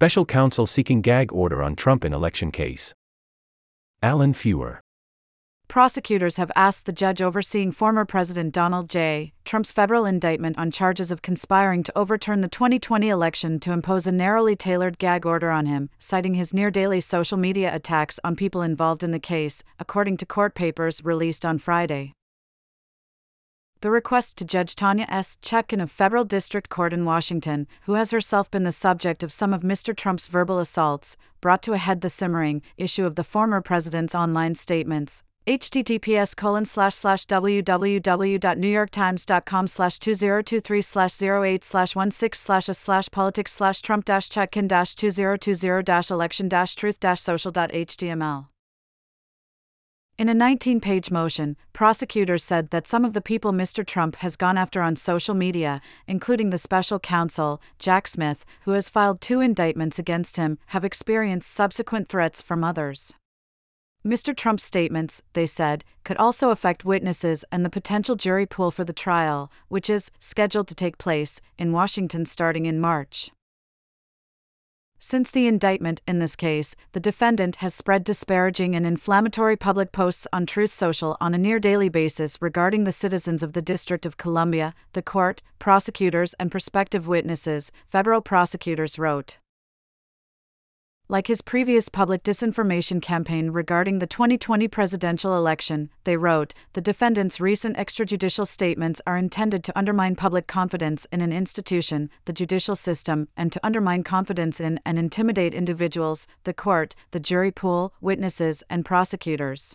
Special Counsel seeking gag order on Trump in election case. Alan Feuer. Prosecutors have asked the judge overseeing former President Donald J. Trump's federal indictment on charges of conspiring to overturn the 2020 election to impose a narrowly tailored gag order on him, citing his near-daily social media attacks on people involved in the case, according to court papers released on Friday. The request to Judge Tanya S. Chutkan of Federal District Court in Washington, who has herself been the subject of some of Mr. Trump's verbal assaults, brought to a head the simmering issue of the former president's online statements. https://www.newyorktimes.com/2023/08/16/politics/trump-chutkan-2020-election-truth-social.html. In a 19-page motion, prosecutors said that some of the people Mr. Trump has gone after on social media, including the special counsel, Jack Smith, who has filed 2 indictments against him, have experienced subsequent threats from others. Mr. Trump's statements, they said, could also affect witnesses and the potential jury pool for the trial, which is scheduled to take place in Washington starting in March. Since the indictment in this case, the defendant has spread disparaging and inflammatory public posts on Truth Social on a near-daily basis regarding the citizens of the District of Columbia, the court, prosecutors, and prospective witnesses, federal prosecutors wrote. Like his previous public disinformation campaign regarding the 2020 presidential election, they wrote, the defendant's recent extrajudicial statements are intended to undermine public confidence in an institution, the judicial system, and to undermine confidence in and intimidate individuals, the court, the jury pool, witnesses, and prosecutors.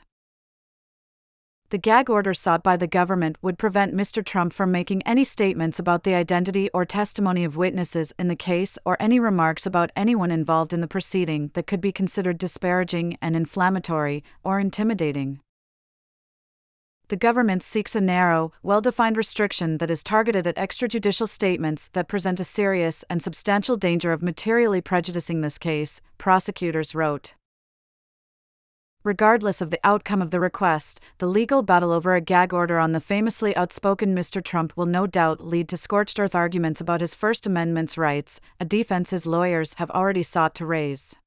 The gag order sought by the government would prevent Mr. Trump from making any statements about the identity or testimony of witnesses in the case or any remarks about anyone involved in the proceeding that could be considered disparaging and inflammatory or intimidating. The government seeks a narrow, well-defined restriction that is targeted at extrajudicial statements that present a serious and substantial danger of materially prejudicing this case, prosecutors wrote. Regardless of the outcome of the request, the legal battle over a gag order on the famously outspoken Mr. Trump will no doubt lead to scorched earth arguments about his First Amendment rights, a defense his lawyers have already sought to raise.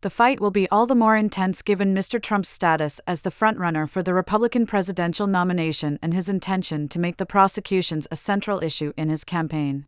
The fight will be all the more intense given Mr. Trump's status as the frontrunner for the Republican presidential nomination and his intention to make the prosecutions a central issue in his campaign.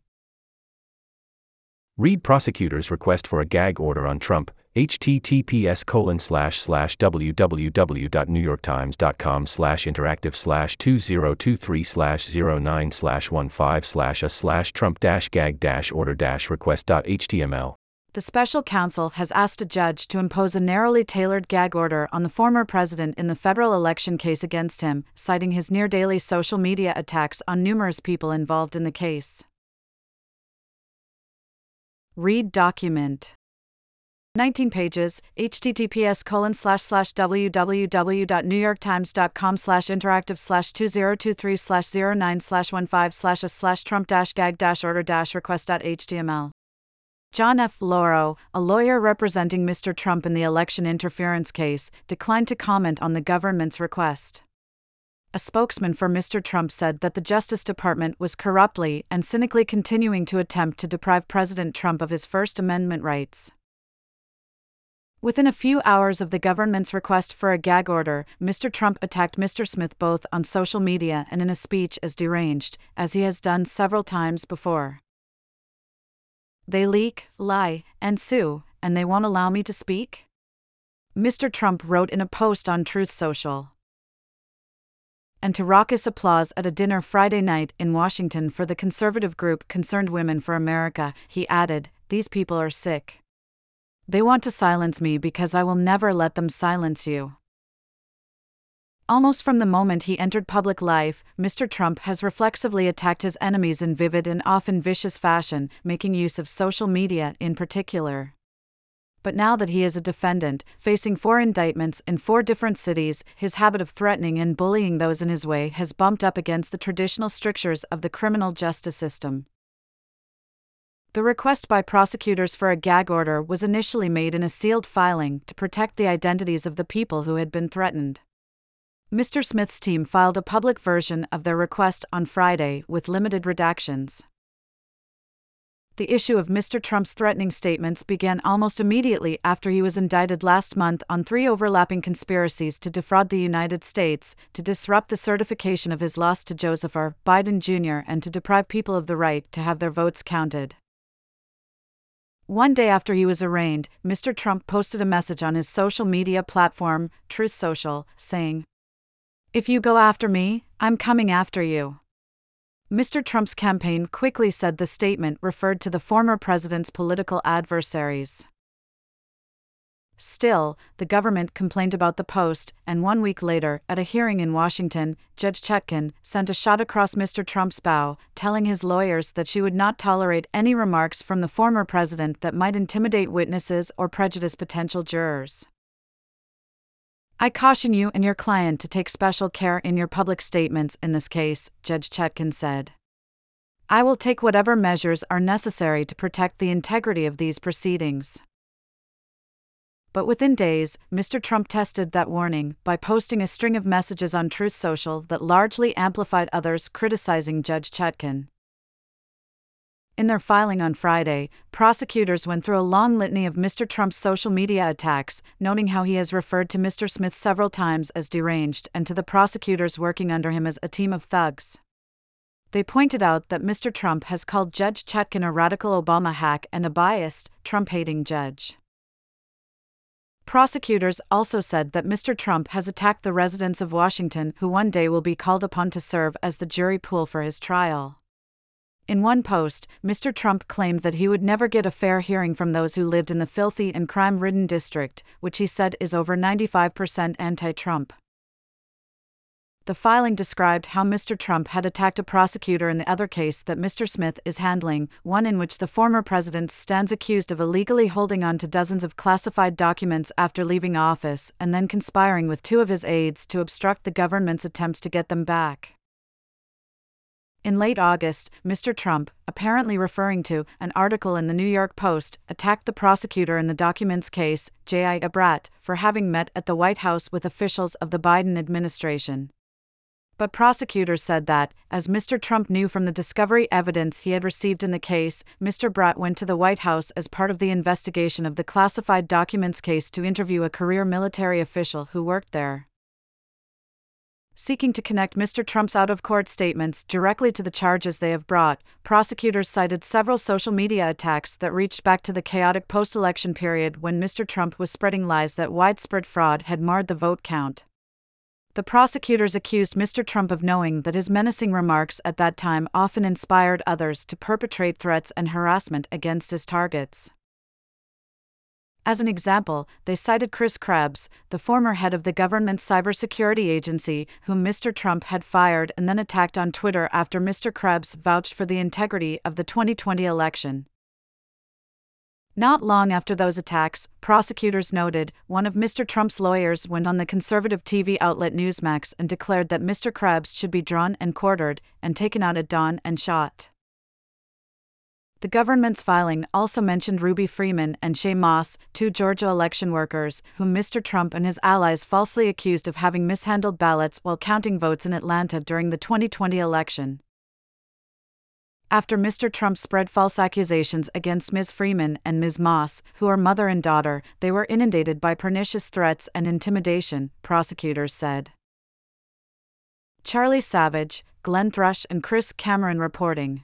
Read prosecutors' request for a gag order on Trump. https://www.newyorktimes.com/interactive/2023/09/15/a/trump-gag-order-request.html. The special counsel has asked a judge to impose a narrowly tailored gag order on the former president in the federal election case against him, citing his near-daily social media attacks on numerous people involved in the case. Read document. 19 pages, https://www.newyorktimes.com/interactive/2023/09/15/a/trump-gag-order-request.html. John F. Lauro, a lawyer representing Mr. Trump in the election interference case, declined to comment on the government's request. A spokesman for Mr. Trump said that the Justice Department was corruptly and cynically continuing to attempt to deprive President Trump of his First Amendment rights. Within a few hours of the government's request for a gag order, Mr. Trump attacked Mr. Smith both on social media and in a speech as deranged, as he has done several times before. They leak, lie, and sue, and they won't allow me to speak? Mr. Trump wrote in a post on Truth Social. And to raucous applause at a dinner Friday night in Washington for the conservative group Concerned Women for America, he added, "These people are sick. They want to silence me because I will never let them silence you." Almost from the moment he entered public life, Mr. Trump has reflexively attacked his enemies in vivid and often vicious fashion, making use of social media in particular. But now that he is a defendant, facing 4 indictments in 4 different cities, his habit of threatening and bullying those in his way has bumped up against the traditional strictures of the criminal justice system. The request by prosecutors for a gag order was initially made in a sealed filing to protect the identities of the people who had been threatened. Mr. Smith's team filed a public version of their request on Friday with limited redactions. the issue of Mr. Trump's threatening statements began almost immediately after he was indicted last month on 3 overlapping conspiracies to defraud the United States, to disrupt the certification of his loss to Joseph R. Biden Jr., and to deprive people of the right to have their votes counted. One day after he was arraigned, Mr. Trump posted a message on his social media platform, Truth Social, saying, "If you go after me, I'm coming after you." Mr. Trump's campaign quickly said the statement referred to the former president's political adversaries. Still, the government complained about the post, and 1 week later, at a hearing in Washington, Judge Chutkan sent a shot across Mr. Trump's bow, telling his lawyers that she would not tolerate any remarks from the former president that might intimidate witnesses or prejudice potential jurors. "I caution you and your client to take special care in your public statements in this case," Judge Chutkan said. "I will take whatever measures are necessary to protect the integrity of these proceedings." But within days, Mr. Trump tested that warning by posting a string of messages on Truth Social that largely amplified others criticizing Judge Chutkan. In their filing on Friday, prosecutors went through a long litany of Mr. Trump's social media attacks, noting how he has referred to Mr. Smith several times as deranged and to the prosecutors working under him as a team of thugs. They pointed out that Mr. Trump has called Judge Chutkan a radical Obama hack and a biased, Trump-hating judge. Prosecutors also said that Mr. Trump has attacked the residents of Washington who one day will be called upon to serve as the jury pool for his trial. In one post, Mr. Trump claimed that he would never get a fair hearing from those who lived in the filthy and crime-ridden district, which he said is over 95% anti-Trump. The filing described how Mr. Trump had attacked a prosecutor in the other case that Mr. Smith is handling, one in which the former president stands accused of illegally holding on to dozens of classified documents after leaving office and then conspiring with 2 of his aides to obstruct the government's attempts to get them back. In late August, Mr. Trump, apparently referring to an article in the New York Post, attacked the prosecutor in the documents case, J.I. Abratt, for having met at the White House with officials of the Biden administration. But prosecutors said that, as Mr. Trump knew from the discovery evidence he had received in the case, Mr. Abratt went to the White House as part of the investigation of the classified documents case to interview a career military official who worked there. Seeking to connect Mr. Trump's out-of-court statements directly to the charges they have brought, prosecutors cited several social media attacks that reached back to the chaotic post-election period when Mr. Trump was spreading lies that widespread fraud had marred the vote count. The prosecutors accused Mr. Trump of knowing that his menacing remarks at that time often inspired others to perpetrate threats and harassment against his targets. As an example, they cited Chris Krebs, the former head of the government's cybersecurity agency, whom Mr. Trump had fired and then attacked on Twitter after Mr. Krebs vouched for the integrity of the 2020 election. Not long after those attacks, prosecutors noted, one of Mr. Trump's lawyers went on the conservative TV outlet Newsmax and declared that Mr. Krebs should be drawn and quartered and taken out at dawn and shot. The government's filing also mentioned Ruby Freeman and Shaye Moss, 2 Georgia election workers, whom Mr. Trump and his allies falsely accused of having mishandled ballots while counting votes in Atlanta during the 2020 election. After Mr. Trump spread false accusations against Ms. Freeman and Ms. Moss, who are mother and daughter, they were inundated by pernicious threats and intimidation, prosecutors said. Charlie Savage, Glenn Thrush and Chris Cameron reporting.